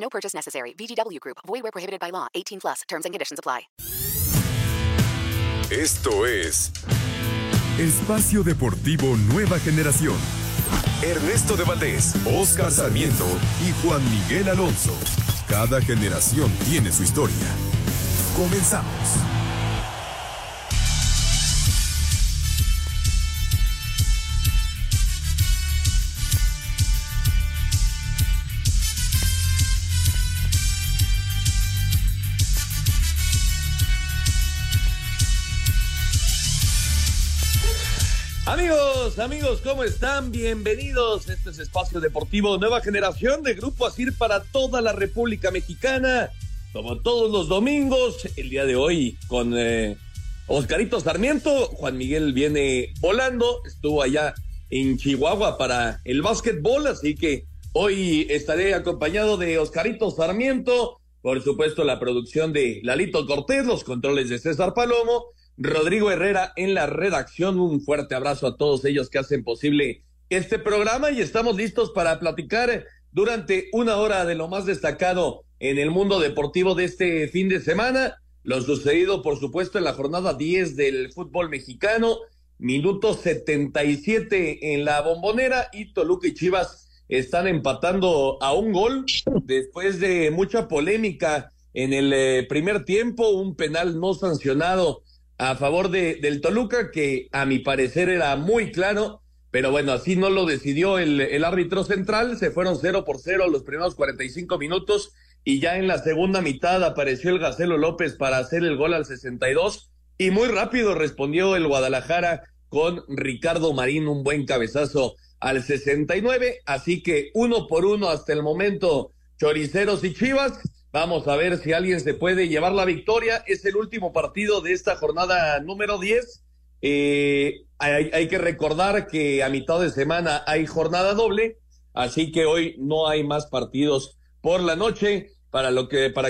No purchase necessary. VGW Group. Void where prohibited by law. 18+. Terms and conditions apply. Esto es Espacio Deportivo Nueva Generación. Ernesto de Valdés, Oscar Sarmiento y Juan Miguel Alonso. Cada generación tiene su historia. Comenzamos. Amigos, ¿cómo están? Bienvenidos. Este es Espacio Deportivo Nueva Generación de Grupo ACIR para toda la República Mexicana. Como todos los domingos, el día de hoy con Oscarito Sarmiento. Juan Miguel viene volando, estuvo allá en Chihuahua para el básquetbol, así que hoy estaré acompañado de Oscarito Sarmiento. Por supuesto, la producción de Lalito Cortés, los controles de César Palomo, Rodrigo Herrera en la redacción. Un fuerte abrazo a todos ellos que hacen posible este programa y estamos listos para platicar durante una hora de lo más destacado en el mundo deportivo de este fin de semana, lo sucedido por supuesto en la jornada 10 del fútbol mexicano, minuto 77 en la Bombonera y Toluca y Chivas están empatando a un gol después de mucha polémica en el primer tiempo, un penal no sancionado a favor del Toluca, que a mi parecer era muy claro, pero bueno, así no lo decidió el árbitro central. Se fueron 0-0 los primeros 45 minutos, y ya en la segunda mitad apareció el Gacelo López para hacer el gol al 62, y muy rápido respondió el Guadalajara con Ricardo Marín, un buen cabezazo al 69, así que 1-1 hasta el momento, Choriceros y Chivas. Vamos a ver si alguien se puede llevar la victoria. Es el último partido de esta jornada número 10. Hay que recordar que a mitad de semana hay jornada doble, así que hoy no hay más partidos por la noche para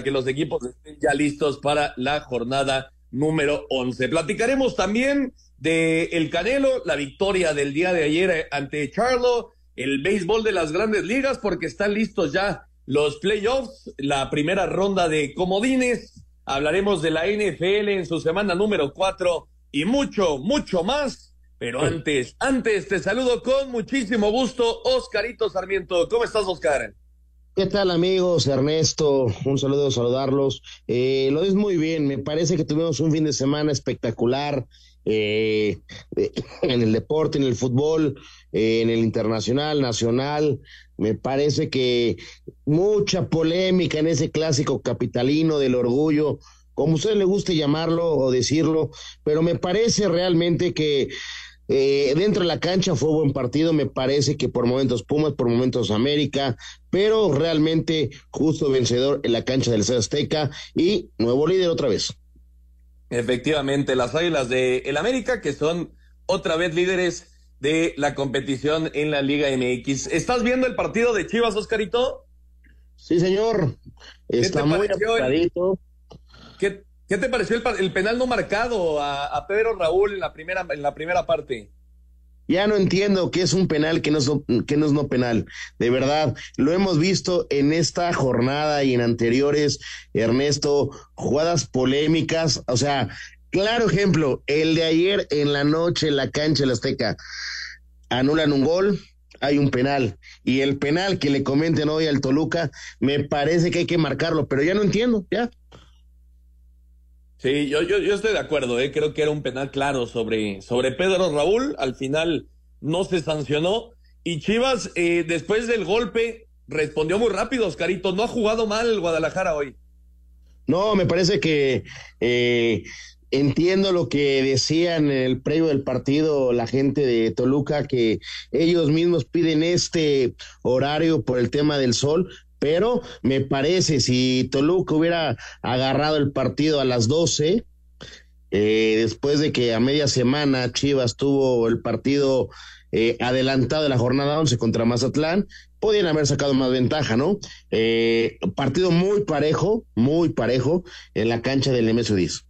que los equipos estén ya listos para la jornada número 11. Platicaremos también de el Canelo, la victoria del día de ayer ante Charlo, el béisbol de las grandes ligas, porque están listos ya los playoffs, la primera ronda de comodines. Hablaremos de la NFL en su semana número 4 y mucho, mucho más. Pero antes te saludo con muchísimo gusto, Oscarito Sarmiento. ¿Cómo estás, Oscar? ¿Qué tal, amigos? Ernesto, un saludo, saludarlos. Lo dices muy bien, me parece que tuvimos un fin de semana espectacular en el deporte, en el fútbol, en el internacional, nacional. Me parece que mucha polémica en ese clásico capitalino del orgullo, como a usted le guste llamarlo o decirlo, pero me parece realmente que dentro de la cancha fue buen partido. Me parece que por momentos Pumas, por momentos América, pero realmente justo vencedor en la cancha del Estadio Azteca y nuevo líder otra vez. Efectivamente, las Águilas de el América, que son otra vez líderes de la competición en la Liga MX. ¿Estás viendo el partido de Chivas, Oscarito? Sí, señor. Está muy apretadito. ¿Qué te pareció el penal no marcado a Pedro Raúl en la primera parte? Ya no entiendo qué es un penal, qué no es penal. De verdad, lo hemos visto en esta jornada y en anteriores, Ernesto, jugadas polémicas. O sea, claro ejemplo, el de ayer en la noche en la cancha del Azteca. Anulan un gol, hay un penal. Y el penal que le comenten hoy al Toluca, me parece que hay que marcarlo, pero ya no entiendo, ya. Sí, yo estoy de acuerdo, creo que era un penal claro sobre Pedro Raúl. Al final no se sancionó. Y Chivas, después del golpe, respondió muy rápido, Oscarito. No ha jugado mal el Guadalajara hoy. No, me parece que entiendo lo que decían en el previo del partido la gente de Toluca, que ellos mismos piden este horario por el tema del sol, Pero me parece, si Toluca hubiera agarrado el partido a las 12, después de que a media semana Chivas tuvo el partido adelantado de la jornada 11 contra Mazatlán, podían haber sacado más ventaja, ¿no? Partido muy parejo en la cancha del Nemesio 10.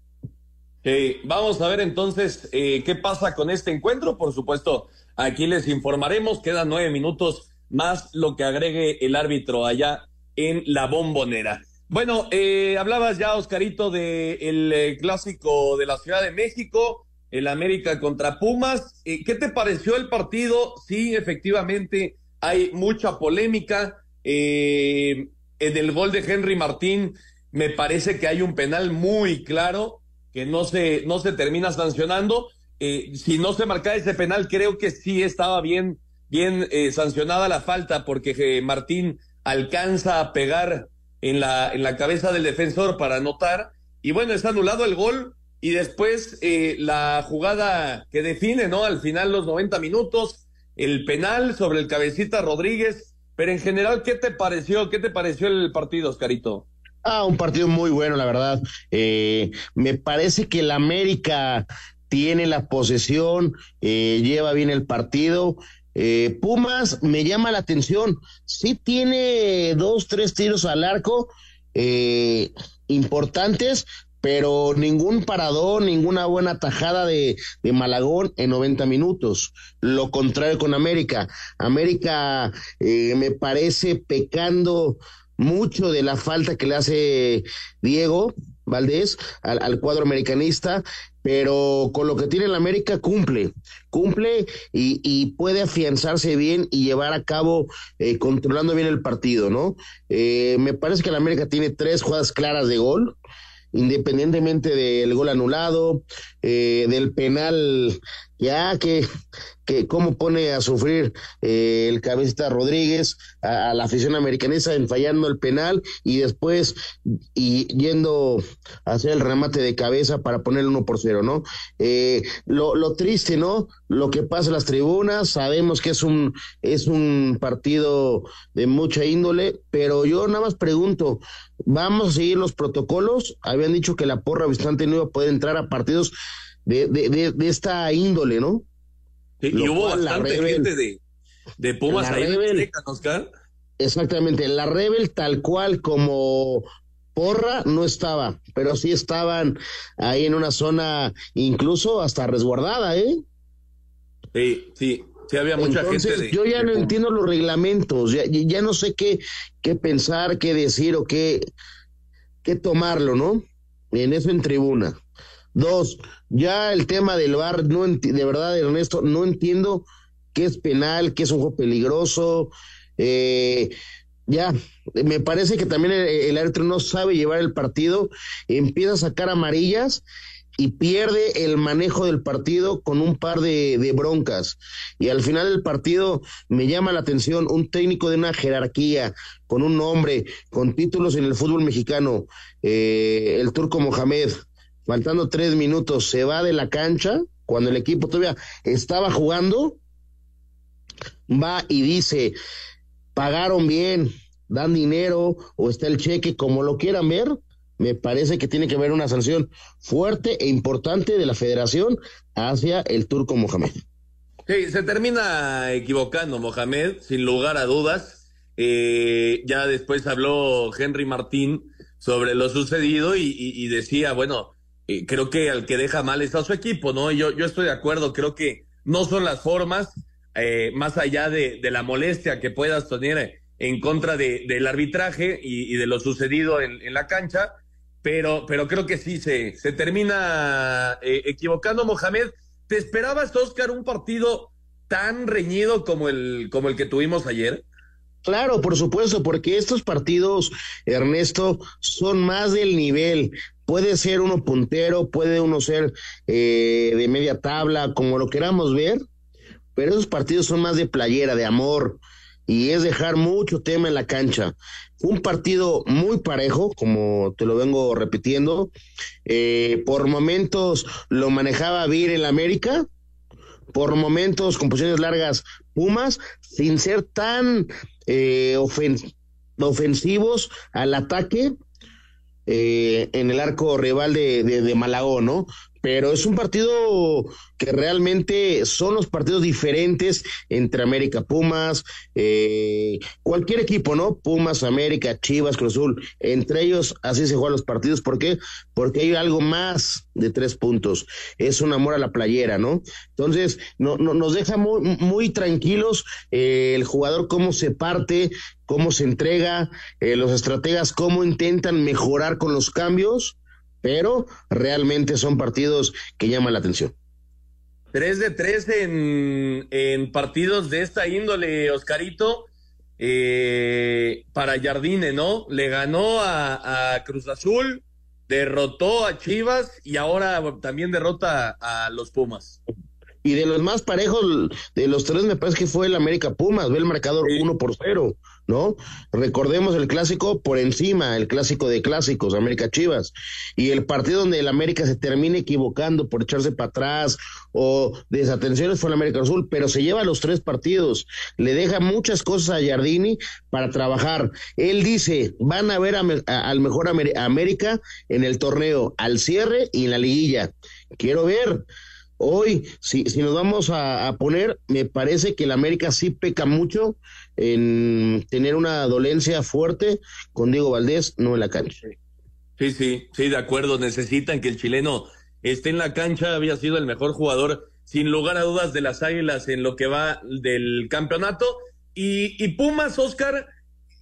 Vamos a ver entonces qué pasa con este encuentro. Por supuesto, aquí les informaremos. Quedan 9 minutos más lo que agregue el árbitro allá en la Bombonera. Bueno, hablabas ya, Oscarito, del clásico de la Ciudad de México, el América contra Pumas. ¿Qué te pareció el partido? Sí, efectivamente hay mucha polémica en el gol de Henry Martín. Me parece que hay un penal muy claro que no se termina sancionando. Si no se marcaba ese penal, creo que sí estaba bien sancionada la falta, porque Martín alcanza a pegar en la cabeza del defensor para anotar, y bueno, está anulado el gol, y después la jugada que define, ¿no?, al final, los 90 minutos, el penal sobre el Cabecita Rodríguez. Pero en general, ¿qué te pareció el partido, Oscarito? Un partido muy bueno, la verdad. Me parece que el América tiene la posesión, lleva bien el partido. Pumas me llama la atención, sí tiene 2-3 tiros al arco importantes, pero ningún parador, ninguna buena tajada de Malagón en 90 minutos. Lo contrario con América. América me parece pecando mucho de la falta que le hace Diego Valdés al cuadro americanista, pero con lo que tiene el América cumple y puede afianzarse bien y llevar a cabo controlando bien el partido, ¿no? Me parece que el América tiene 3 jugadas claras de gol, independientemente del gol anulado, del penal, ya que cómo pone a sufrir el Cabecita Rodríguez a la afición americanista en fallando el penal y después yendo a hacer el remate de cabeza para poner 1-0, ¿no? Lo triste, ¿no?, lo que pasa en las tribunas. Sabemos que es un partido de mucha índole, pero yo nada más pregunto, ¿vamos a seguir los protocolos? Habían dicho que la porra visitante no iba a poder entrar a partidos de esta índole, ¿no? Sí, y hubo bastante gente de Pumas ahí, Oscar. Exactamente, la Rebel tal cual como porra no estaba, pero sí estaban ahí en una zona incluso hasta resguardada, ¿eh? Sí, había mucha gente. Yo ya no entiendo los reglamentos, ya no sé qué pensar, qué decir o qué tomarlo, ¿no? En eso en tribuna. 2, ya el tema del VAR, de verdad, Ernesto, no entiendo qué es penal, qué es un juego peligroso. Ya, me parece que también el árbitro no sabe llevar el partido, empieza a sacar amarillas y pierde el manejo del partido con un par de broncas. Y al final del partido me llama la atención un técnico de una jerarquía, con un nombre, con títulos en el fútbol mexicano, el Turco Mohamed, faltando 3 minutos, se va de la cancha, cuando el equipo todavía estaba jugando, va y dice, pagaron bien, dan dinero, o está el cheque, como lo quieran ver. Me parece que tiene que haber una sanción fuerte e importante de la federación hacia el Turco Mohamed. Sí, se termina equivocando Mohamed, sin lugar a dudas. Ya después habló Henry Martín sobre lo sucedido y decía, bueno, creo que al que deja mal está su equipo, ¿no? Yo estoy de acuerdo, creo que no son las formas, más allá de la molestia que puedas tener en contra del arbitraje y de lo sucedido en la cancha, pero creo que sí se termina equivocando Mohamed. ¿Te esperabas, Oscar, un partido tan reñido como el que tuvimos ayer? Claro, por supuesto, porque estos partidos, Ernesto, son más del nivel. Puede ser uno puntero, puede uno ser de media tabla, como lo queramos ver, pero esos partidos son más de playera, de amor, y es dejar mucho tema en la cancha. Un partido muy parejo, como te lo vengo repitiendo. Por momentos lo manejaba bien el América, por momentos con posiciones largas Pumas, sin ser tan ofensivos al ataque en el arco rival de Malagón, ¿no? Pero es un partido que realmente son los partidos diferentes entre América, Pumas, cualquier equipo, ¿no? Pumas, América, Chivas, Cruz Azul, entre ellos así se juegan los partidos. ¿Por qué? Porque hay algo más de 3 puntos. Es un amor a la playera, ¿no? Entonces, no nos deja muy, muy tranquilos el jugador cómo se parte, cómo se entrega, los estrategas cómo intentan mejorar con los cambios. Pero realmente son partidos que llaman la atención. 3 de 3 en partidos de esta índole, Oscarito, para Jardine, ¿no? Le ganó a Cruz Azul, derrotó a Chivas y ahora también derrota a los Pumas. Y de los más parejos, de los 3, me parece que fue el América Pumas, ve el marcador 1-0, ¿no? Recordemos el clásico por encima, el clásico de clásicos, América Chivas, y el partido donde el América se termina equivocando por echarse para atrás o desatenciones fue el América Azul, pero se lleva los 3 partidos, le deja muchas cosas a Jardini para trabajar. Él dice, van a ver al mejor América en el torneo, al cierre y en la liguilla. Quiero ver. Hoy, si nos vamos a poner, me parece que el América sí peca mucho en tener una dolencia fuerte con Diego Valdés, no en la cancha. Sí, de acuerdo, necesitan que el chileno esté en la cancha, había sido el mejor jugador, sin lugar a dudas, de las Águilas en lo que va del campeonato, y Pumas, Oscar,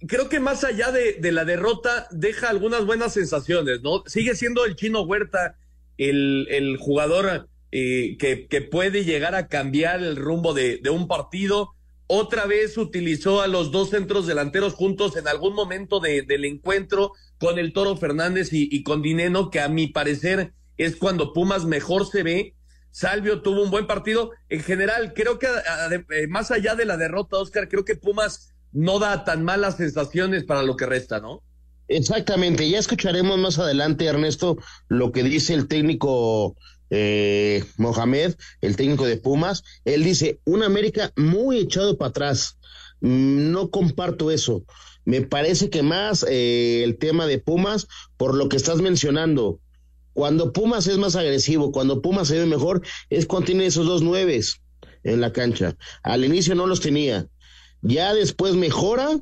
creo que más allá de la derrota, deja algunas buenas sensaciones, ¿no? Sigue siendo el Chino Huerta el jugador que puede llegar a cambiar el rumbo de un partido. Otra vez utilizó a los 2 centros delanteros juntos en algún momento del encuentro con el Toro Fernández y con Dineno, que a mi parecer es cuando Pumas mejor se ve. Salvio tuvo un buen partido. En general, creo que más allá de la derrota, Oscar, creo que Pumas no da tan malas sensaciones para lo que resta, ¿no? Exactamente, ya escucharemos más adelante, Ernesto, lo que dice el técnico Mohamed, el técnico de Pumas. Él dice, un América muy echado para atrás, no comparto eso, me parece que más el tema de Pumas, por lo que estás mencionando, cuando Pumas es más agresivo, cuando Pumas se ve mejor, es cuando tiene esos 2 9s en la cancha. Al inicio no los tenía, ya después mejora,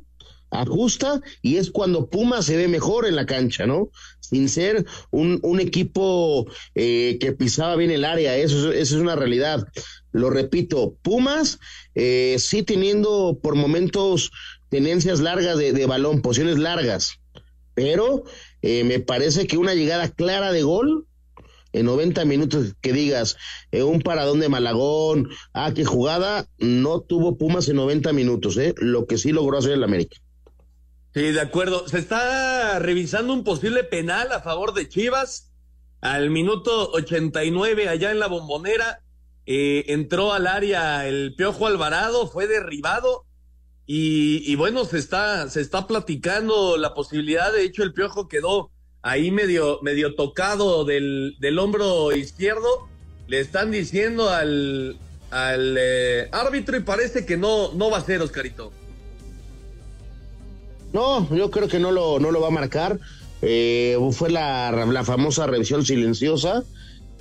ajusta, y es cuando Pumas se ve mejor en la cancha, ¿no? Sin ser un equipo que pisaba bien el área, eso es una realidad. Lo repito, Pumas sí teniendo por momentos tenencias largas de balón, posiciones largas, pero me parece que una llegada clara de gol en 90 minutos, que digas, un paradón de Malagón, qué jugada, no tuvo Pumas en 90 minutos, lo que sí logró hacer el América. Sí, de acuerdo. Se está revisando un posible penal a favor de Chivas. Al minuto 89, allá en la Bombonera, entró al área el Piojo Alvarado, fue derribado y bueno, se está platicando la posibilidad. De hecho, el Piojo quedó ahí medio tocado del hombro izquierdo. Le están diciendo al árbitro y parece que no va a ser, Oscarito. No, yo creo que no lo va a marcar. Fue la famosa revisión silenciosa,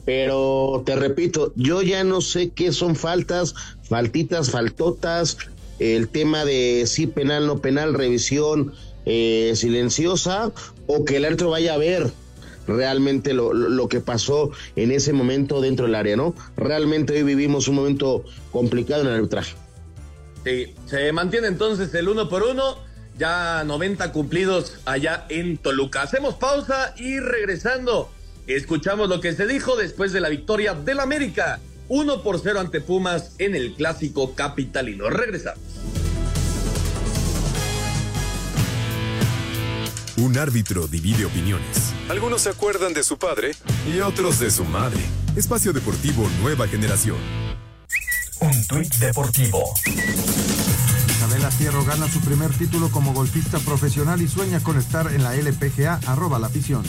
pero te repito, yo ya no sé qué son faltas, faltitas, faltotas, el tema de sí penal, no penal, revisión silenciosa, o que el árbitro vaya a ver realmente lo que pasó en ese momento dentro del área, ¿no? Realmente hoy vivimos un momento complicado en el arbitraje. Sí, se mantiene entonces el 1-1. Ya 90 cumplidos allá en Toluca. Hacemos pausa y regresando escuchamos lo que se dijo después de la victoria del América 1-0 ante Pumas en el clásico capitalino. Regresamos. Un árbitro divide opiniones. Algunos se acuerdan de su padre y otros de su madre. Espacio Deportivo Nueva Generación. Un tuit deportivo. Isabela Fierro gana su primer título como golfista profesional y sueña con estar en la LPGA, @lafición.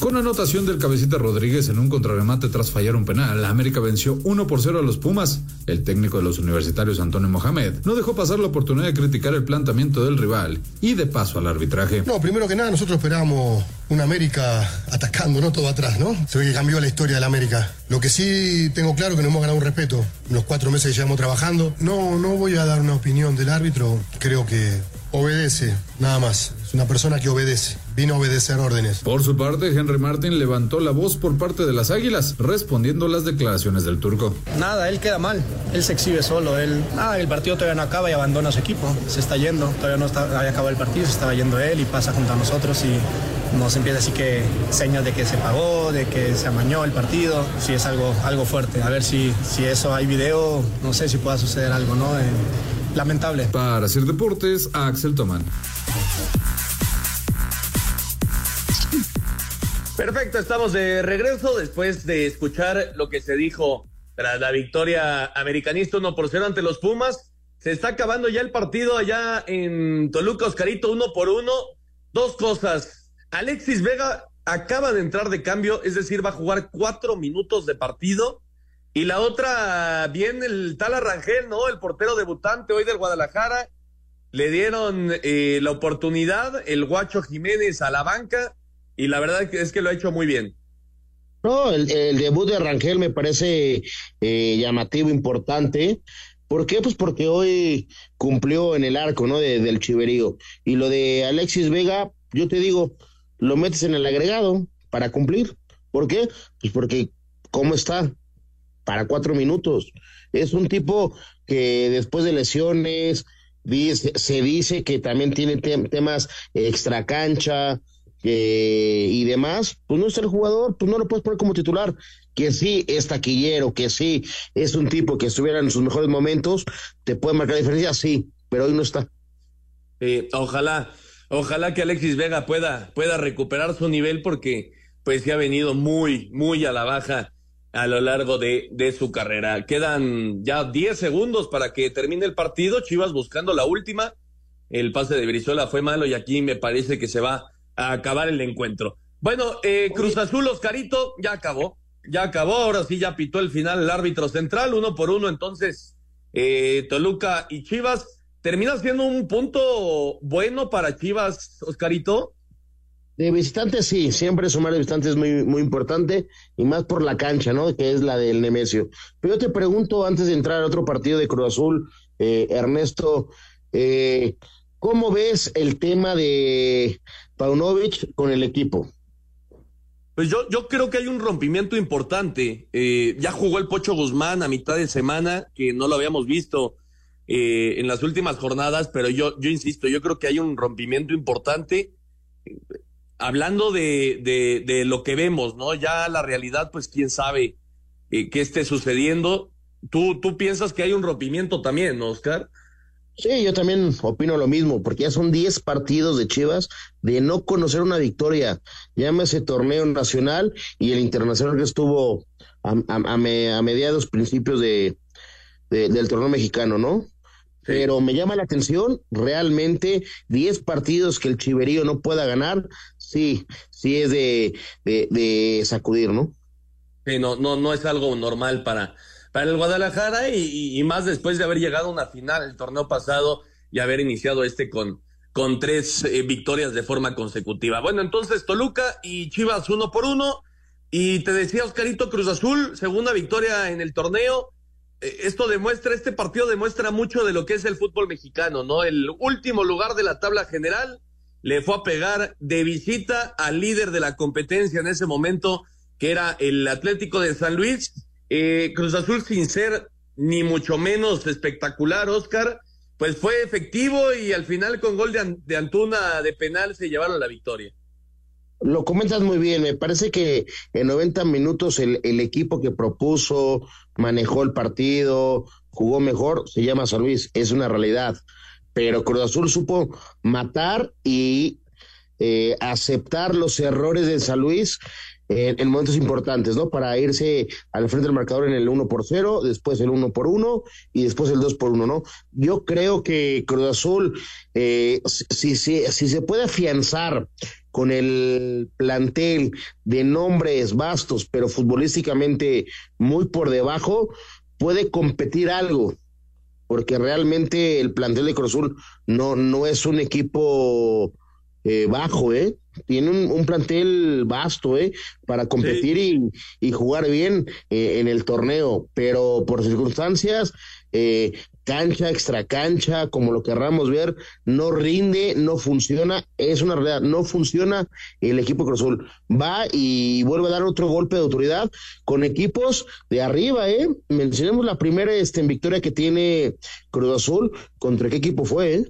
Con anotación del Cabecita Rodríguez en un contrarremate tras fallar un penal, la América venció 1-0 a los Pumas. El técnico de los universitarios, Antonio Mohamed, no dejó pasar la oportunidad de criticar el planteamiento del rival y de paso al arbitraje. No, primero que nada, nosotros esperábamos una América atacando, no todo atrás, ¿no? Se ve que cambió la historia de la América. Lo que sí tengo claro es que nos hemos ganado un respeto. Los 4 meses que llevamos trabajando. No voy a dar una opinión del árbitro. Creo que obedece, nada más. Es una persona que obedece. Vino a obedecer órdenes. Por su parte, Henry Martín levantó la voz por parte de las Águilas, respondiendo las declaraciones del turco. Nada, él queda mal, él se exhibe solo, el partido todavía no acaba y abandona a su equipo, se está yendo, todavía no había acabado el partido, se estaba yendo él y pasa junto a nosotros y nos empieza así que señas de que se pagó, de que se amañó el partido, sí es algo fuerte, a ver si eso hay video, no sé si pueda suceder algo, ¿no? Lamentable. Para ACIR Deportes, Axel Tomán. Perfecto, estamos de regreso después de escuchar lo que se dijo tras la victoria americanista 1-0 ante los Pumas. Se está acabando ya el partido allá en Toluca, Oscarito, 1-1. 2 cosas. Alexis Vega acaba de entrar de cambio, es decir, va a jugar 4 minutos de partido. Y la otra, bien el tal Arrangel, ¿no? El portero debutante hoy del Guadalajara. Le dieron la oportunidad, el Guacho Jiménez a la banca. Y la verdad es que lo ha hecho muy bien. No, el debut de Rangel me parece llamativo, importante. ¿Por qué? Pues porque hoy cumplió en el arco, ¿no? Del chiverío. Y lo de Alexis Vega, yo te digo, lo metes en el agregado para cumplir. ¿Por qué? Pues porque, ¿cómo está? Para 4 minutos. Es un tipo que después de lesiones, se dice que también tiene temas extra cancha, y demás, pues no es el jugador, pues no lo puedes poner como titular, que sí es taquillero, que sí es un tipo que estuviera en sus mejores momentos, te puede marcar diferencia, sí, pero hoy no está. Sí, ojalá que Alexis Vega pueda recuperar su nivel porque pues se ha venido muy, muy a la baja a lo largo de su carrera. Quedan ya 10 segundos para que termine el partido, Chivas buscando la última, el pase de Brizuela fue malo y aquí me parece que se va a acabar el encuentro. Bueno, Cruz Azul, Oscarito, ya acabó, ahora sí ya pitó el final el árbitro central, 1-1, entonces Toluca y Chivas, ¿termina siendo un punto bueno para Chivas, Oscarito? De visitante sí, siempre sumar de visitante es muy, muy importante, y más por la cancha, ¿no?, que es la del Nemesio. Pero yo te pregunto, antes de entrar a otro partido de Cruz Azul, Ernesto, ¿cómo ves el tema de Paunovic con el equipo? Pues yo creo que hay un rompimiento importante. Ya jugó el Pocho Guzmán a mitad de semana, que no lo habíamos visto en las últimas jornadas, pero yo insisto, yo creo que hay un rompimiento importante. Hablando de lo que vemos, ¿no? Ya la realidad, pues quién sabe qué esté sucediendo. ¿Tú piensas que hay un rompimiento también, ¿no, Oscar? Sí, yo también opino lo mismo, porque ya son 10 partidos de Chivas de no conocer una victoria. Llámese torneo nacional y el internacional que estuvo a mediados, principios del torneo mexicano, ¿no? Sí. Pero me llama la atención, realmente, 10 partidos que el chiverío no pueda ganar, sí es de sacudir, ¿no? Sí, no es algo normal para el Guadalajara y más después de haber llegado a una final el torneo pasado y haber iniciado con 3 victorias de forma consecutiva. Bueno, entonces Toluca y Chivas 1-1 y te decía Oscarito, Cruz Azul, segunda victoria en el torneo. Este partido demuestra mucho de lo que es el fútbol mexicano, ¿no? El último lugar de la tabla general le fue a pegar de visita al líder de la competencia en ese momento, que era el Atlético de San Luis. Cruz Azul, sin ser ni mucho menos espectacular, Oscar, pues fue efectivo y al final con gol de Antuna de penal se llevaron la victoria. Lo comentas muy bien, me parece que en 90 minutos el equipo que propuso, manejó el partido, jugó mejor, se llama San Luis, es una realidad, pero Cruz Azul supo matar y aceptar los errores de San Luis en momentos importantes, ¿no? Para irse al frente del marcador en el 1-0, después el 1-1 y después el 2-1, ¿no? Yo creo que Cruz Azul, si se puede afianzar con el plantel de nombres vastos, pero futbolísticamente muy por debajo, puede competir algo, porque realmente el plantel de Cruz Azul no es un equipo bajo, tiene un plantel vasto, para competir, sí, y jugar bien en el torneo, pero por circunstancias, cancha, extra cancha, como lo querramos ver, no rinde, no funciona, es una realidad, no funciona el equipo Cruz Azul. Va y vuelve a dar otro golpe de autoridad con equipos de arriba, Mencionemos la primera victoria que tiene Cruz Azul, ¿contra qué equipo fue?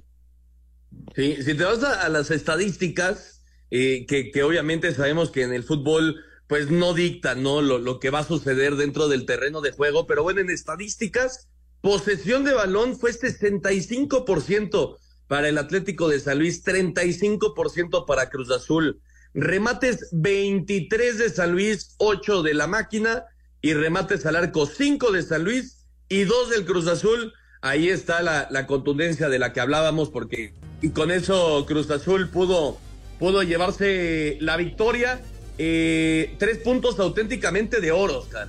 Sí, si te vas a las estadísticas, que obviamente sabemos que en el fútbol pues no dicta, ¿no?, lo que va a suceder dentro del terreno de juego, pero bueno, en estadísticas, posesión de balón fue 65% para el Atlético de San Luis, 35% para Cruz Azul. Remates 23 de San Luis, 8 de la Máquina, y remates al arco 5 de San Luis y 2 del Cruz Azul. Ahí está la contundencia de la que hablábamos, porque y con eso Cruz Azul pudo llevarse la victoria. 3 puntos auténticamente de oro, Oscar.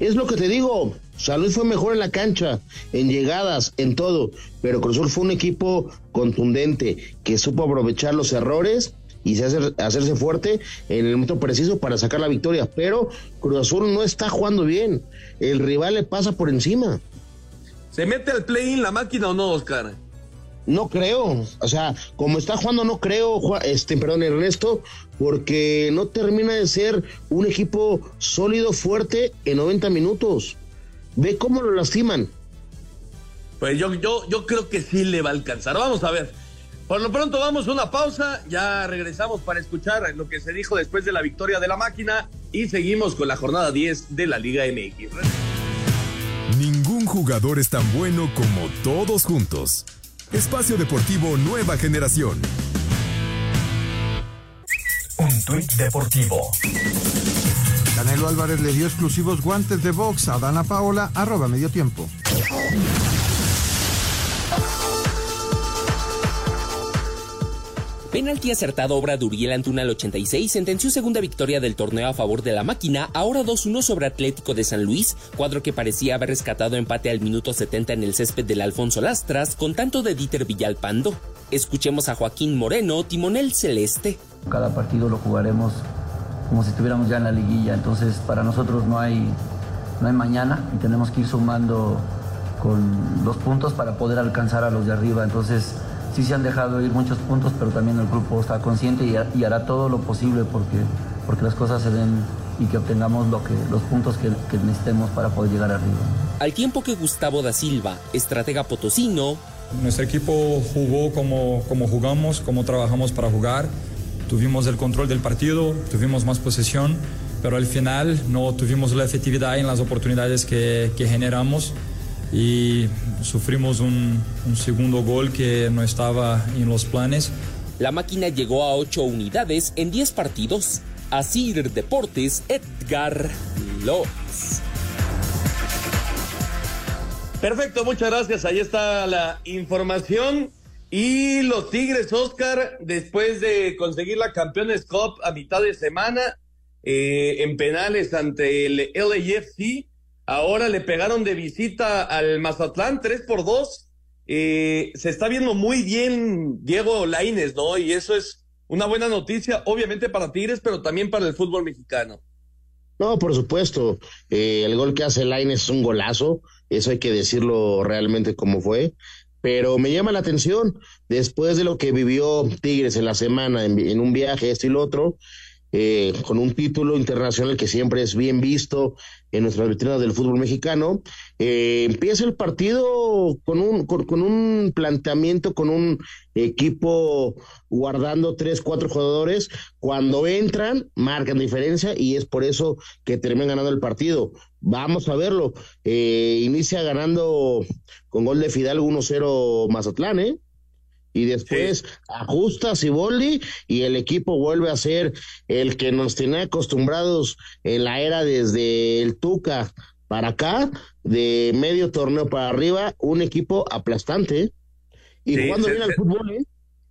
Es lo que te digo, San Luis fue mejor en la cancha, en llegadas, en todo, pero Cruz Azul fue un equipo contundente que supo aprovechar los errores y hacerse fuerte en el momento preciso para sacar la victoria, pero Cruz Azul no está jugando bien, el rival le pasa por encima. ¿Se mete al play-in la Máquina o no, Oscar? No creo, o sea, como está jugando no creo, Ernesto, porque no termina de ser un equipo sólido, fuerte en 90 minutos. Ve cómo lo lastiman. Pues yo creo que sí le va a alcanzar. Vamos a ver. Por lo pronto vamos a una pausa, ya regresamos para escuchar lo que se dijo después de la victoria de la Máquina y seguimos con la jornada 10 de la Liga MX. Ningún jugador es tan bueno como todos juntos. Espacio Deportivo Nueva Generación. Un tuit deportivo. Canelo Álvarez le dio exclusivos guantes de box a Dana Paola, @Medio Tiempo. Penalti acertado, obra de Uriel Antuna al 86, sentenció segunda victoria del torneo a favor de la Máquina, ahora 2-1 sobre Atlético de San Luis, cuadro que parecía haber rescatado empate al minuto 70 en el césped del Alfonso Lastras, con tanto de Dieter Villalpando. Escuchemos a Joaquín Moreno, timonel celeste. Cada partido lo jugaremos como si estuviéramos ya en la liguilla, entonces para nosotros no hay mañana y tenemos que ir sumando con 2 puntos para poder alcanzar a los de arriba, entonces... Sí se han dejado ir muchos puntos, pero también el grupo está consciente y hará todo lo posible porque las cosas se den y que obtengamos los puntos que necesitemos para poder llegar arriba. Al tiempo que Gustavo da Silva, estratega potosino... Nuestro equipo jugó como jugamos, como trabajamos para jugar. Tuvimos el control del partido, tuvimos más posesión, pero al final no tuvimos la efectividad en las oportunidades que generamos. Y sufrimos un segundo gol que no estaba en los planes. La Máquina llegó a 8 unidades en 10 partidos. ACIR Deportes, Edgar López. Perfecto, muchas gracias. Ahí está la información. Y los Tigres, Oscar, después de conseguir la Campeones Cup a mitad de semana, en penales ante el LAFC, ahora le pegaron de visita al Mazatlán 3-2. Se está viendo muy bien Diego Lainez, ¿no? Y eso es una buena noticia, obviamente para Tigres, pero también para el fútbol mexicano. No, por supuesto. El gol que hace Lainez es un golazo. Eso hay que decirlo realmente como fue. Pero me llama la atención, después de lo que vivió Tigres en la semana, en un viaje, esto y lo otro, con un título internacional que siempre es bien visto en nuestras vitrinas del fútbol mexicano, empieza el partido con un planteamiento, con un equipo guardando 3-4 jugadores, cuando entran, marcan diferencia y es por eso que terminan ganando el partido. Vamos a verlo, inicia ganando con gol de Fidalgo 1-0 Mazatlán, y después ajusta Siboldi y el equipo vuelve a ser el que nos tenía acostumbrados en la era desde el Tuca para acá, de medio torneo para arriba, un equipo aplastante. Y jugando bien al fútbol,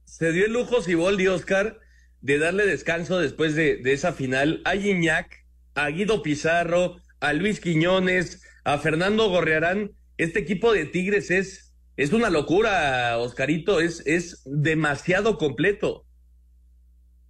se dio el lujo Siboldi, Oscar, de darle descanso después de esa final a Gignac, a Guido Pizarro, a Luis Quiñones, a Fernando Gorriarán. Este equipo de Tigres es una locura, Oscarito, es demasiado completo.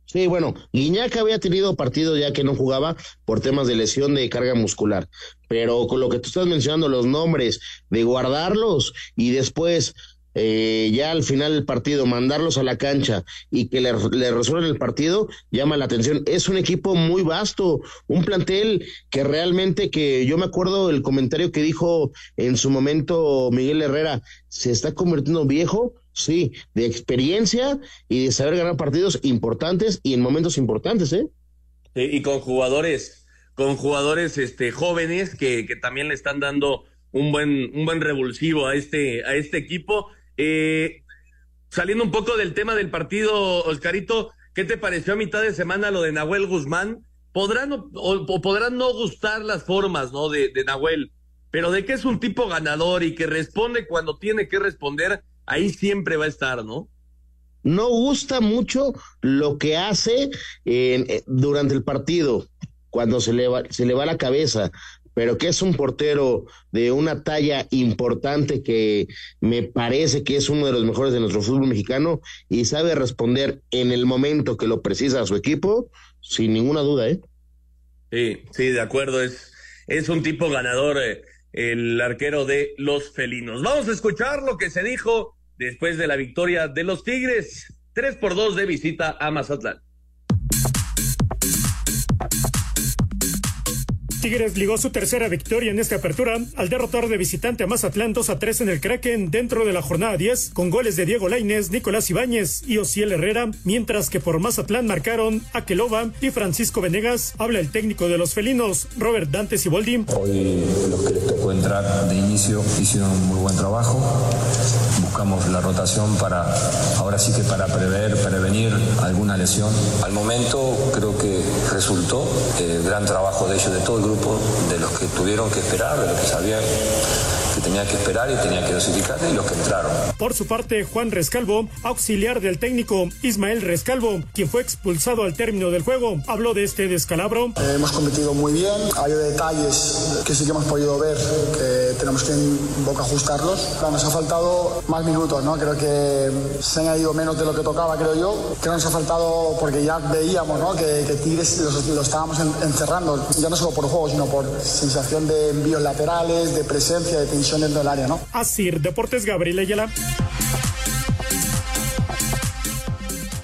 Sí, bueno, Gignac había tenido partido ya que no jugaba por temas de lesión de carga muscular, pero con lo que tú estás mencionando, los nombres, de guardarlos y después ya al final del partido mandarlos a la cancha y que le resuelvan el partido, llama la atención. Es un equipo muy vasto, un plantel que realmente, que yo me acuerdo el comentario que dijo en su momento Miguel Herrera, se está convirtiendo viejo, sí, de experiencia y de saber ganar partidos importantes y en momentos importantes, ¿eh? Sí, y con jugadores jóvenes que también le están dando un buen revulsivo a este equipo. Saliendo un poco del tema del partido, Oscarito, ¿qué te pareció a mitad de semana lo de Nahuel Guzmán? Podrán no gustar las formas, ¿no?, de Nahuel, pero de que es un tipo ganador y que responde cuando tiene que responder, ahí siempre va a estar, ¿no? No gusta mucho lo que hace durante el partido, cuando se le va la cabeza, pero que es un portero de una talla importante que me parece que es uno de los mejores de nuestro fútbol mexicano y sabe responder en el momento que lo precisa a su equipo, sin ninguna duda, ¿eh? Sí, de acuerdo, es un tipo ganador, el arquero de los felinos. Vamos a escuchar lo que se dijo después de la victoria de los Tigres, 3-2 de visita a Mazatlán. Tigres ligó su tercera victoria en esta apertura al derrotar de visitante a Mazatlán 2-3 en el Kraken dentro de la jornada 10 con goles de Diego Lainez, Nicolás Ibáñez y Osiel Herrera, mientras que por Mazatlán marcaron Akeloba y Francisco Venegas. Habla el técnico de los felinos, Robert Dante Siboldi. Hoy los que les tocó entrar de inicio hicieron un muy buen trabajo. Buscamos la rotación para, ahora sí que para prevenir alguna lesión. Al momento creo que resultó gran trabajo de ellos, de todo el grupo, de los que tuvieron que esperar, de los que sabían que tenía que esperar y tenía que dosificar, y los que entraron. Por su parte, Juan Rescalvo, auxiliar del técnico Ismael Rescalvo, quien fue expulsado al término del juego, habló de este descalabro. Hemos competido muy bien, hay detalles que sí que hemos podido ver que tenemos que en boca ajustarlos. Nos ha faltado más minutos, ¿no? Creo que se han ido menos de lo que tocaba, creo yo. Creo que nos ha faltado porque ya veíamos, ¿no?, que Tigres lo estábamos encerrando, ya no solo por juego, sino por sensación de envíos laterales, de presencia, de tensión dentro del área, ¿no? ACIR Deportes, Gabriel Ayala.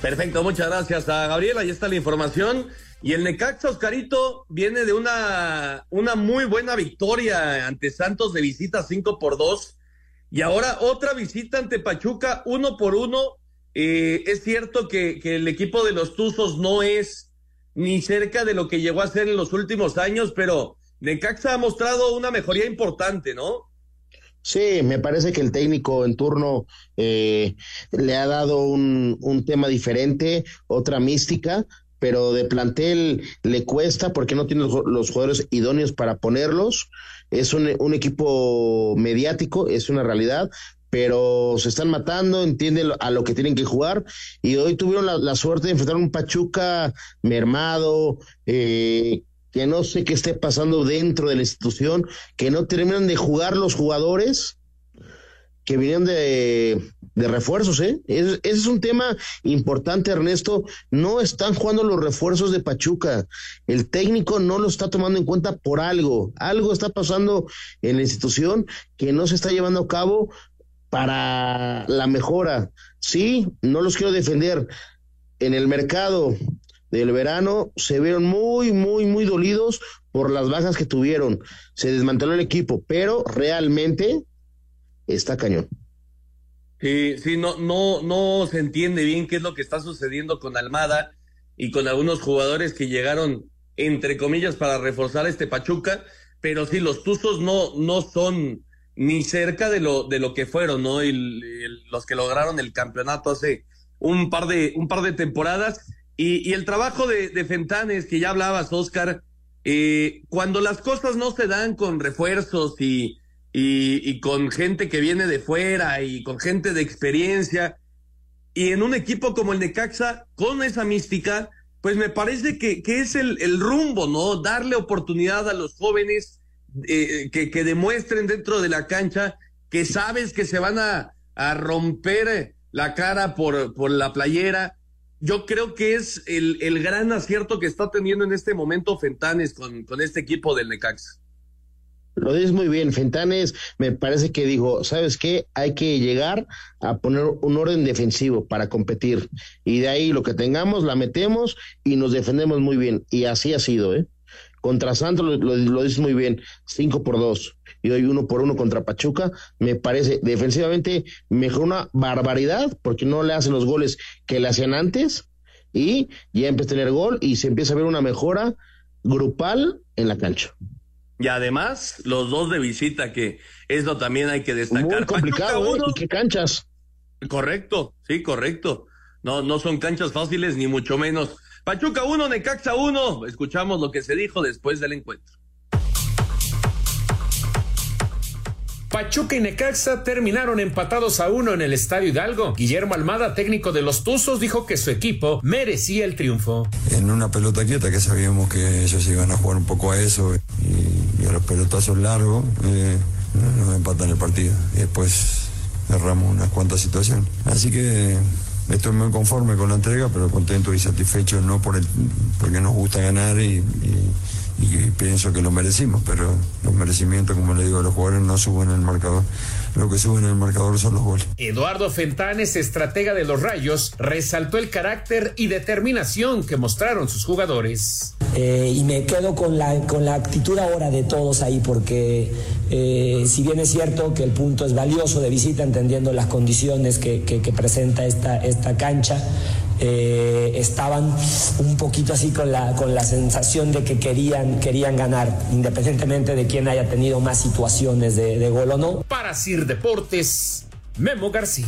Perfecto, muchas gracias a Gabriel, ahí está la información. Y el Necaxa, Oscarito, viene de una muy buena victoria ante Santos de visita 5-2, y ahora otra visita ante Pachuca 1-1. Es cierto que el equipo de los Tuzos no es ni cerca de lo que llegó a ser en los últimos años, pero Necaxa ha mostrado una mejoría importante, ¿no? Sí, me parece que el técnico en turno le ha dado un tema diferente, otra mística, pero de plantel le cuesta porque no tiene los jugadores idóneos para ponerlos. Es un equipo mediático, es una realidad, pero se están matando, entienden a lo que tienen que jugar, y hoy tuvieron la suerte de enfrentar un Pachuca mermado, que no sé qué esté pasando dentro de la institución, que no terminan de jugar los jugadores que vinieron de refuerzos, ¿eh? Ese es un tema importante, Ernesto. No están jugando los refuerzos de Pachuca. El técnico no lo está tomando en cuenta por algo. Algo está pasando en la institución que no se está llevando a cabo para la mejora. Sí, no los quiero defender. En el mercado del verano se vieron muy, muy, muy dolidos por las bajas que tuvieron. Se desmanteló el equipo, pero realmente está cañón. Sí, no se entiende bien qué es lo que está sucediendo con Almada y con algunos jugadores que llegaron, entre comillas, para reforzar este Pachuca, pero sí, los Tuzos no son ni cerca de lo que fueron, ¿no? Los que lograron el campeonato hace un par de temporadas. Y el trabajo de Fentanes, que ya hablabas, Oscar, cuando las cosas no se dan con refuerzos y con gente que viene de fuera y con gente de experiencia, y en un equipo como el Necaxa, con esa mística, pues me parece que es el rumbo, ¿no? Darle oportunidad a los jóvenes que demuestren dentro de la cancha que sabes que se van a romper la cara por la playera. Yo creo que es el gran acierto que está teniendo en este momento Fentanes con este equipo del Necaxa. Lo dices muy bien, Fentanes. Me parece que dijo, ¿sabes qué? Hay que llegar a poner un orden defensivo para competir, y de ahí lo que tengamos la metemos y nos defendemos muy bien, y así ha sido, ¿eh? Contra Santos lo dices muy bien, 5-2, y hoy 1-1 contra Pachuca. Me parece defensivamente mejor, una barbaridad, porque no le hacen los goles que le hacían antes, y ya empieza a tener gol y se empieza a ver una mejora grupal en la cancha. Y además, los dos de visita, que eso también hay que destacar. Muy complicado, Pachuca, ¿y qué canchas? Correcto, sí, correcto. No son canchas fáciles, ni mucho menos. Pachuca 1, Necaxa 1. Escuchamos lo que se dijo después del encuentro. Pachuca y Necaxa terminaron empatados a 1 en el Estadio Hidalgo. Guillermo Almada, técnico de los Tuzos, dijo que su equipo merecía el triunfo. En una pelota quieta, que sabíamos que ellos iban a jugar un poco a eso, y a los pelotazos largos nos empatan el partido. Y después erramos unas cuantas situaciones. Así que estoy muy conforme con la entrega, pero contento y satisfecho, no porque nos gusta ganar y pienso que lo merecimos, pero los merecimientos, como le digo a los jugadores, no suben en el marcador. Lo que suben en el marcador son los goles. Eduardo Fentanes, estratega de los Rayos, resaltó el carácter y determinación que mostraron sus jugadores. Y me quedo con la actitud ahora de todos ahí, porque si bien es cierto que el punto es valioso de visita, entendiendo las condiciones que presenta esta cancha, estaban un poquito así con la sensación de que querían ganar, independientemente de quién haya tenido más situaciones de gol o no. Para ACIR Deportes, Memo García.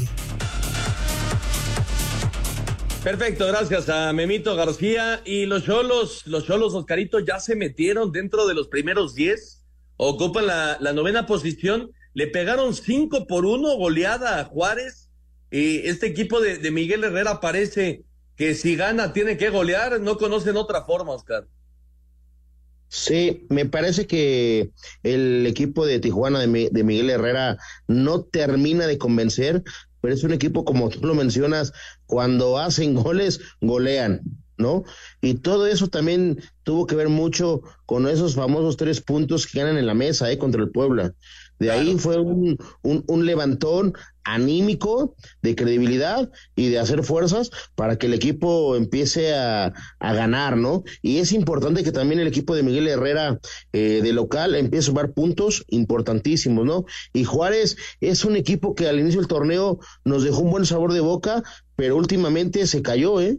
Perfecto, gracias a Memito García. Y los Xolos, Oscarito, ya se metieron dentro de los primeros 10, ocupan la novena posición, le pegaron 5-1 goleada a Juárez. Y este equipo de Miguel Herrera parece que si gana tiene que golear, no conocen otra forma, Oscar. Sí, me parece que el equipo de Tijuana de Miguel Herrera no termina de convencer, pero es un equipo, como tú lo mencionas, cuando hacen goles, golean, ¿no? Y todo eso también tuvo que ver mucho con esos famosos 3 puntos que ganan en la mesa, contra el Puebla. De ahí fue un levantón anímico, de credibilidad y de hacer fuerzas para que el equipo empiece a ganar, ¿no? Y es importante que también el equipo de Miguel Herrera, de local, empiece a sumar puntos importantísimos, ¿no? Y Juárez es un equipo que al inicio del torneo nos dejó un buen sabor de boca, pero últimamente se cayó, ¿eh?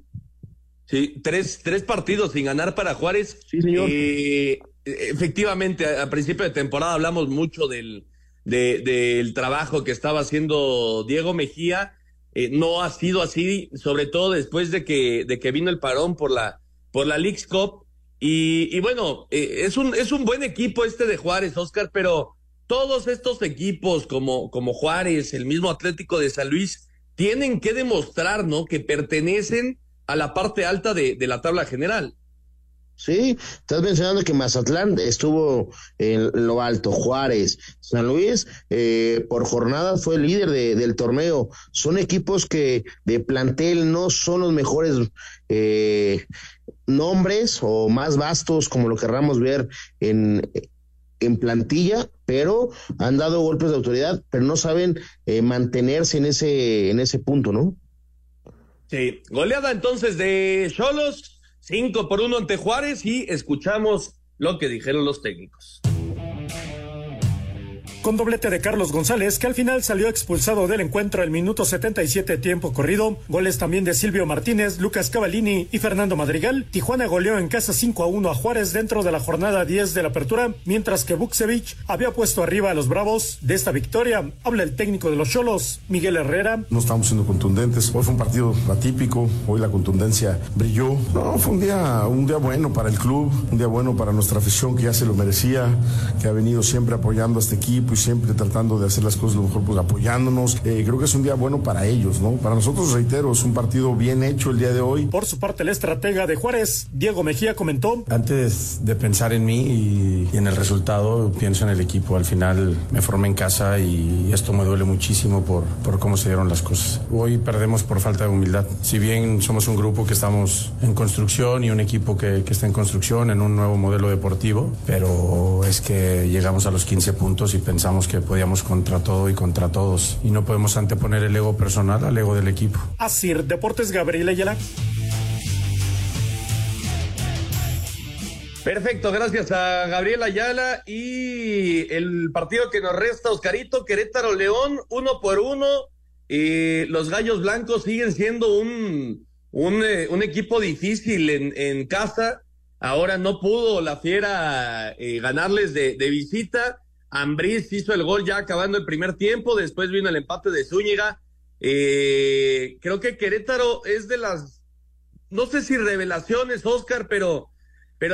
Sí, tres partidos sin ganar para Juárez. Sí, señor. Efectivamente, a principio de temporada hablamos mucho del trabajo que estaba haciendo Diego Mejía. No ha sido así, sobre todo después de que vino el parón por la Leagues Cup, y bueno, es un buen equipo este de Juárez, Oscar, pero todos estos equipos como Juárez, el mismo Atlético de San Luis, tienen que demostrar, ¿no?, que pertenecen a la parte alta de la tabla general. Sí, estás mencionando que Mazatlán estuvo en lo alto, Juárez, San Luis, por jornadas fue el líder del torneo. Son equipos que de plantel no son los mejores nombres o más vastos, como lo querramos ver en plantilla, pero han dado golpes de autoridad, pero no saben mantenerse en ese punto, ¿no? Sí, goleada entonces de Xolos, 5-1 ante Juárez, y escuchamos lo que dijeron los técnicos. Con doblete de Carlos González, que al final salió expulsado del encuentro al minuto 77 tiempo corrido, goles también de Silvio Martínez, Lucas Cavallini y Fernando Madrigal. Tijuana goleó en casa 5-1 a Juárez dentro de la jornada 10 de la apertura, mientras que Bucevich había puesto arriba a los Bravos. De esta victoria habla el técnico de los Xolos, Miguel Herrera. No estamos siendo contundentes, hoy fue un partido atípico, hoy la contundencia brilló. No, fue un día bueno para el club, un día bueno para nuestra afición, que ya se lo merecía, que ha venido siempre apoyando a este equipo, equipo y siempre tratando de hacer las cosas lo mejor, pues apoyándonos. Creo que es un día bueno para ellos, ¿no? Para nosotros, reitero, es un partido bien hecho el día de hoy. Por su parte, el estratega de Juárez, Diego Mejía, comentó: antes de pensar en mí y en el resultado, pienso en el equipo. Al final me formé en casa y esto me duele muchísimo por cómo se dieron las cosas. Hoy perdemos por falta de humildad. Si bien somos un grupo que estamos en construcción y un equipo que está en construcción, en un nuevo modelo deportivo, pero es que llegamos a los 15 puntos y pensamos que podíamos contra todo y contra todos, y no podemos anteponer el ego personal al ego del equipo. ACIR Deportes, Gabriel Ayala. Perfecto, gracias a Gabriel Ayala. Y el partido que nos resta, Oscarito, Querétaro-León, 1-1. Los Gallos Blancos siguen siendo un equipo difícil en casa. Ahora no pudo la Fiera ganarles de visita. Ambriz hizo el gol ya acabando el primer tiempo, después vino el empate de Zúñiga. Creo que Querétaro es de las, no sé si revelaciones, Oscar, pero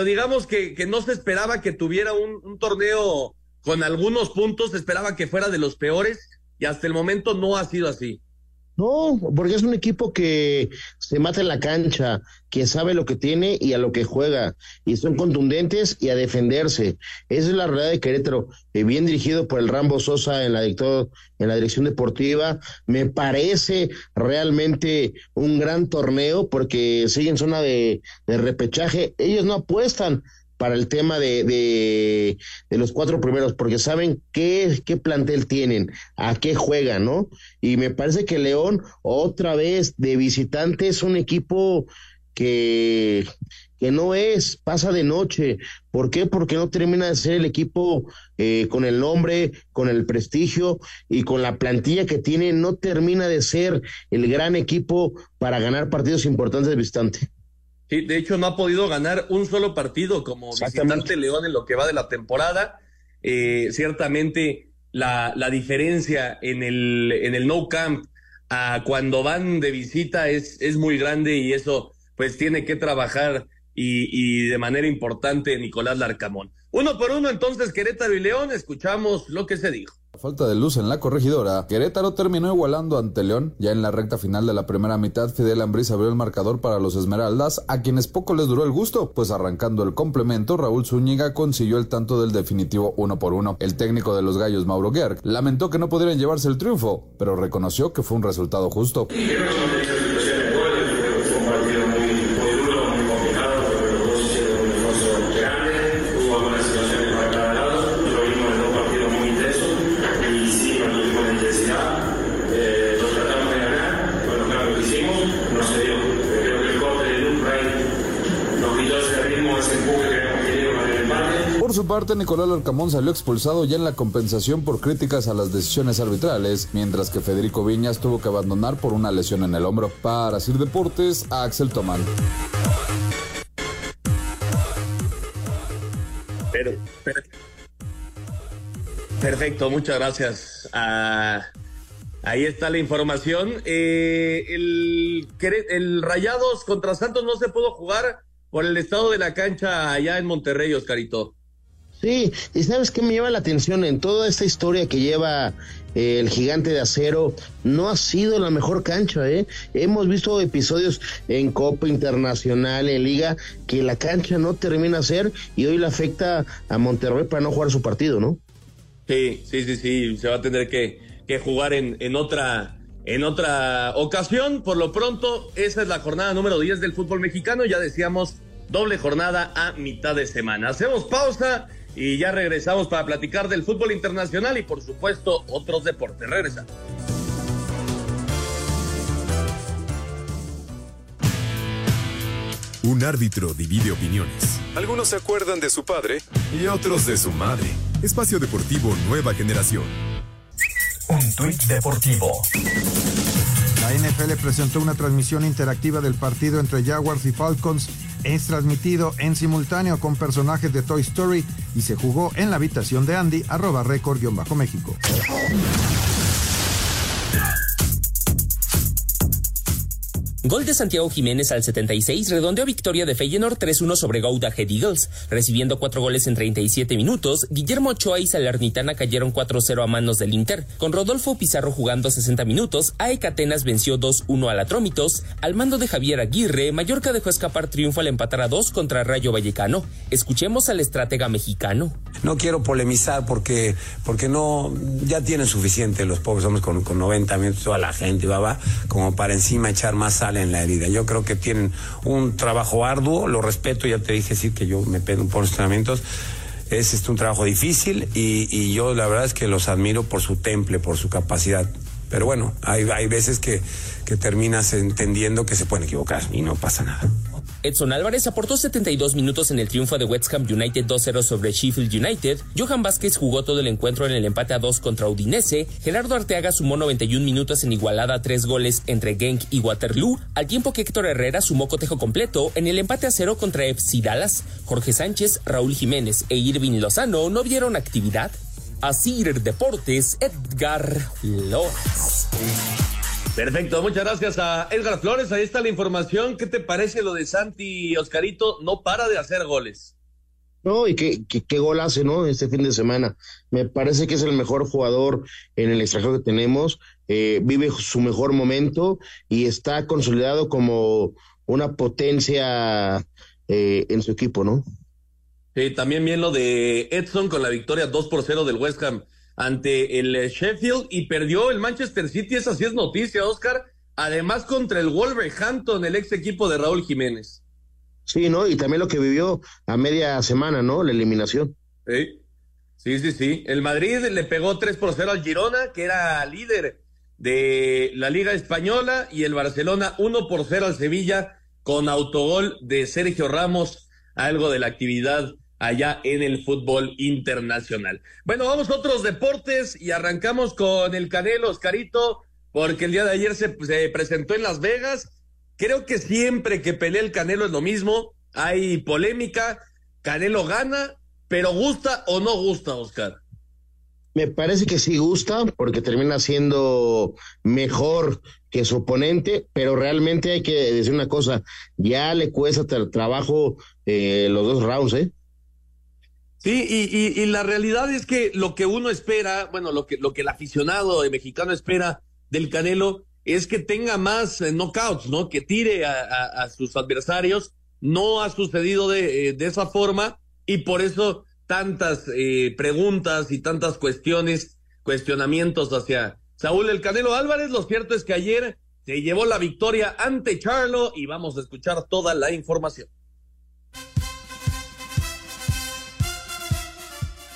digamos que no se esperaba que tuviera un torneo con algunos puntos, se esperaba que fuera de los peores, y hasta el momento no ha sido así. No, porque es un equipo que se mata en la cancha, que sabe lo que tiene y a lo que juega, y son contundentes y a defenderse. Esa es la realidad de Querétaro, bien dirigido por el Rambo Sosa en la dirección deportiva. Me parece realmente un gran torneo porque siguen zona de repechaje. Ellos no apuestan para el tema de los cuatro primeros, porque saben qué plantel tienen, a qué juegan, ¿no? Y me parece que León, otra vez, de visitante, es un equipo que no es, pasa de noche. ¿Por qué? Porque no termina de ser el equipo con el nombre, con el prestigio y con la plantilla que tiene, no termina de ser el gran equipo para ganar partidos importantes de visitante. Sí, de hecho no ha podido ganar un solo partido como visitante León en lo que va de la temporada. Ciertamente la diferencia en el No Camp a cuando van de visita es muy grande, y eso pues tiene que trabajar y de manera importante Nicolás Larcamón. 1-1 entonces Querétaro y León, escuchamos lo que se dijo. Falta de luz en la corregidora, Querétaro terminó igualando ante León. Ya en la recta final de la primera mitad, Fidel Ambriz abrió el marcador para los Esmeraldas, a quienes poco les duró el gusto, pues arrancando el complemento, Raúl Zúñiga consiguió el tanto del definitivo 1-1. El técnico de los Gallos, Mauro Gerg, lamentó que no pudieran llevarse el triunfo, pero reconoció que fue un resultado justo. Parte, Nicolás Larcamón salió expulsado ya en la compensación por críticas a las decisiones arbitrales, mientras que Federico Viñas tuvo que abandonar por una lesión en el hombro. Para ACIR Deportes, a Axel Tomán. Perfecto, muchas gracias. Ahí está la información. El Rayados contra Santos no se pudo jugar por el estado de la cancha allá en Monterrey, Oscarito. Sí, y ¿sabes qué me llama la atención? En toda esta historia que lleva el Gigante de Acero, no ha sido la mejor cancha, ¿eh? Hemos visto episodios en Copa Internacional, en Liga, que la cancha no termina de ser, y hoy le afecta a Monterrey para no jugar su partido, ¿no? Sí, se va a tener que jugar en otra ocasión. Por lo pronto, esa es la jornada número 10 del fútbol mexicano, ya decíamos, doble jornada a mitad de semana. Hacemos pausa y ya regresamos para platicar del fútbol internacional y, por supuesto, otros deportes. Regresamos. Un árbitro divide opiniones. Algunos se acuerdan de su padre y otros de su madre. Espacio Deportivo Nueva Generación. Un tuit deportivo. La NFL presentó una transmisión interactiva del partido entre Jaguars y Falcons. Es transmitido en simultáneo con personajes de Toy Story y se jugó en la habitación de Andy, @record_México. Gol de Santiago Jiménez al 76 redondeó victoria de Feyenoord 3-1 sobre Gouda Head Eagles. Recibiendo 4 goles en 37 minutos, Guillermo Ochoa y Salernitana cayeron 4-0 a manos del Inter. Con Rodolfo Pizarro jugando 60 minutos, AEK Atenas venció 2-1 al Atrómitos. Al mando de Javier Aguirre, Mallorca dejó escapar triunfo al empatar a 2 contra Rayo Vallecano. Escuchemos al estratega mexicano. No quiero polemizar porque no, ya tienen suficiente los pobres hombres con 90 minutos, toda la gente, como para encima echar más sal en la herida. Yo creo que tienen un trabajo arduo, lo respeto, ya te dije sí, que yo me pedo por los entrenamientos. Es un trabajo difícil y yo la verdad es que los admiro por su temple, por su capacidad. Pero bueno, hay veces que terminas entendiendo que se pueden equivocar y no pasa nada. Edson Álvarez aportó 72 minutos en el triunfo de West Ham United 2-0 sobre Sheffield United. Johan Vázquez jugó todo el encuentro en el empate a 2 contra Udinese. Gerardo Arteaga sumó 91 minutos en igualada, 3 goles entre Genk y Waterloo, al tiempo que Héctor Herrera sumó cotejo completo en el empate a 0 contra FC Dallas. Jorge Sánchez, Raúl Jiménez e Irving Lozano no vieron actividad. ACIR Deportes, Edgar Flores. Perfecto, muchas gracias a Edgar Flores, ahí está la información. ¿Qué te parece lo de Santi? Oscarito, no para de hacer goles. No, y qué gol hace, ¿no? Este fin de semana. Me parece que es el mejor jugador en el extranjero que tenemos, vive su mejor momento y está consolidado como una potencia en su equipo, ¿no? Sí, también bien lo de Edson con la victoria 2-0 del West Ham ante el Sheffield, y perdió el Manchester City, esa sí es noticia, Oscar, además contra el Wolverhampton, el ex equipo de Raúl Jiménez. Sí, ¿no? Y también lo que vivió a media semana, ¿no? La eliminación. Sí, sí. El Madrid le pegó 3-0 al Girona, que era líder de la Liga Española, y el Barcelona 1-0 al Sevilla, con autogol de Sergio Ramos, algo de la actividad allá en el fútbol internacional. Bueno, vamos a otros deportes y arrancamos con el Canelo, Oscarito, porque el día de ayer se presentó en Las Vegas. Creo que siempre que pelea el Canelo es lo mismo, hay polémica, Canelo gana, pero ¿gusta o no gusta, Oscar? Me parece que sí gusta, porque termina siendo mejor que su oponente, pero realmente hay que decir una cosa, ya le cuesta trabajo los dos rounds, ¿eh? Sí, y la realidad es que lo que uno espera, bueno, lo que el aficionado mexicano espera del Canelo es que tenga más knockouts, ¿no? Que tire a sus adversarios. No ha sucedido de esa forma y por eso tantas preguntas y tantas cuestionamientos hacia Saúl el Canelo Álvarez. Lo cierto es que ayer se llevó la victoria ante Charlo y vamos a escuchar toda la información.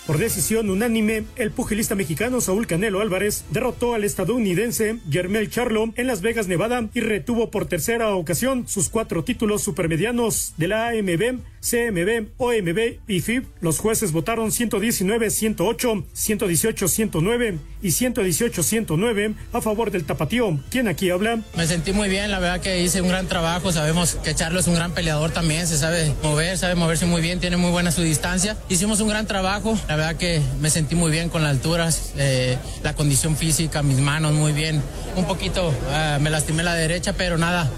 Por decisión unánime, el pugilista mexicano Saúl Canelo Álvarez derrotó al estadounidense Jermell Charlo en Las Vegas, Nevada, y retuvo por tercera ocasión sus 4 títulos supermedianos de la AMB, CMB, OMB y FIB. Los jueces votaron 119-108, 118-109 y 118-109 a favor del tapatío. ¿Quién aquí habla? Me sentí muy bien, la verdad que hice un gran trabajo. Sabemos que Charlo es un gran peleador también, se sabe moverse muy bien, tiene muy buena su distancia. Hicimos un gran trabajo. La verdad que me sentí muy bien con las alturas, la condición física, mis manos muy bien. Un poquito me lastimé la derecha, pero nada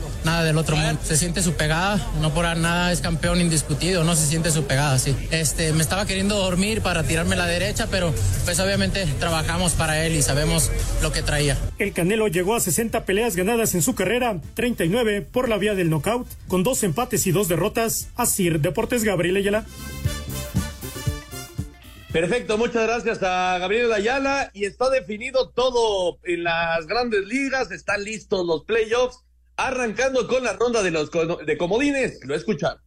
del otro mundo. Se siente su pegada, no por nada es campeón indiscutido, no se siente su pegada, sí. Me estaba queriendo dormir para tirarme la derecha, pero pues obviamente trabajamos para él y sabemos lo que traía. El Canelo llegó a 60 peleas ganadas en su carrera, 39 por la vía del knockout, con 2 empates y 2 derrotas. ACIR Deportes, Gabriel Ayala. Perfecto, muchas gracias a Gabriel Ayala, y está definido todo en las grandes ligas, están listos los playoffs, arrancando con la ronda de los comodines, lo escuchamos.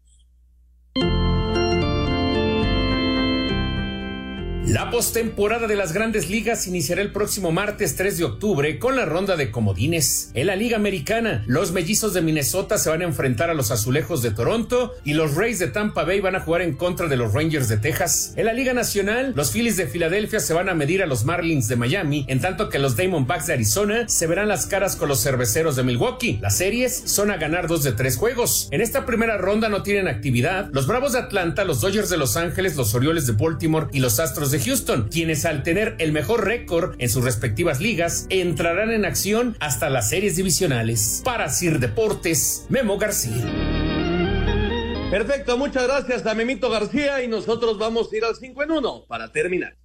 La postemporada de las Grandes Ligas iniciará el próximo martes 3 de octubre con la ronda de comodines. En la Liga Americana, los mellizos de Minnesota se van a enfrentar a los azulejos de Toronto y los Rays de Tampa Bay van a jugar en contra de los Rangers de Texas. En la Liga Nacional, los Phillies de Filadelfia se van a medir a los Marlins de Miami, en tanto que los Diamondbacks de Arizona se verán las caras con los Cerveceros de Milwaukee. Las series son a ganar 2 de 3 juegos. En esta primera ronda no tienen actividad los Bravos de Atlanta, los Dodgers de Los Ángeles, los Orioles de Baltimore y los Astros de de Houston, quienes al tener el mejor récord en sus respectivas ligas entrarán en acción hasta las series divisionales. Para ACIR Deportes, Memo García. Perfecto, muchas gracias a Memito García y nosotros vamos a ir al 5 en 1 para terminar.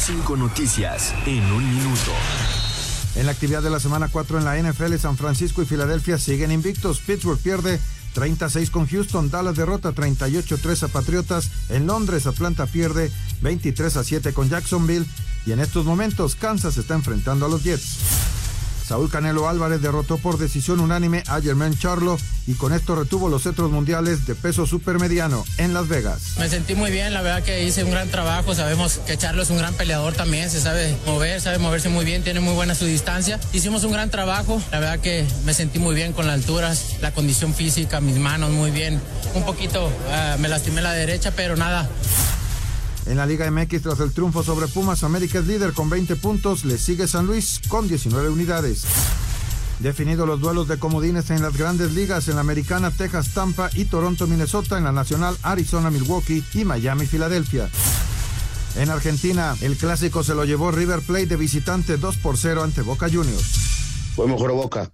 5 noticias en un minuto. En la actividad de la semana 4 en la NFL, San Francisco y Filadelfia siguen invictos. Pittsburgh pierde 36 con Houston, Dallas derrota 38-3 a Patriotas. En Londres, Atlanta pierde 23-7 con Jacksonville. Y en estos momentos, Kansas está enfrentando a los Jets. Saúl Canelo Álvarez derrotó por decisión unánime a Germán Charlo y con esto retuvo los cetros mundiales de peso supermediano en Las Vegas. Me sentí muy bien, la verdad que hice un gran trabajo, sabemos que Charlo es un gran peleador también, se sabe moverse muy bien, tiene muy buena su distancia. Hicimos un gran trabajo, la verdad que me sentí muy bien con las alturas, la condición física, mis manos muy bien. Un poquito me lastimé la derecha, pero nada. En la Liga MX, tras el triunfo sobre Pumas, América es líder con 20 puntos, le sigue San Luis con 19 unidades. Definidos los duelos de comodines en las grandes ligas, en la Americana, Texas, Tampa y Toronto, Minnesota, en la Nacional, Arizona, Milwaukee y Miami, Filadelfia. En Argentina, el clásico se lo llevó River Plate de visitante 2-0 ante Boca Juniors. Fue mejor Boca.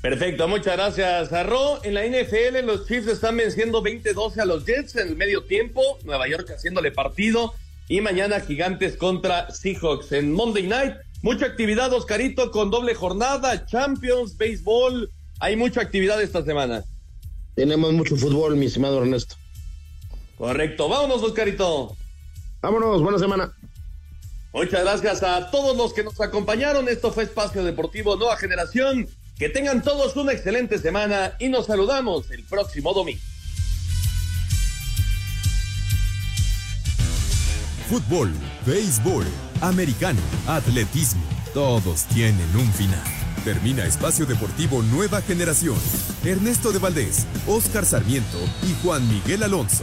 Perfecto, muchas gracias, Arro. En la NFL, los Chiefs están venciendo 20-12 a los Jets en el medio tiempo. Nueva York haciéndole partido. Y mañana, Gigantes contra Seahawks. En Monday Night, mucha actividad, Oscarito, con doble jornada, Champions, béisbol. Hay mucha actividad esta semana. Tenemos mucho fútbol, mi estimado Ernesto. Correcto, vámonos, Oscarito. Vámonos, buena semana. Muchas gracias a todos los que nos acompañaron. Esto fue Espacio Deportivo Nueva Generación. Que tengan todos una excelente semana y nos saludamos el próximo domingo. Fútbol, béisbol, americano, atletismo, todos tienen un final. Termina Espacio Deportivo Nueva Generación. Ernesto de Valdés, Oscar Sarmiento y Juan Miguel Alonso.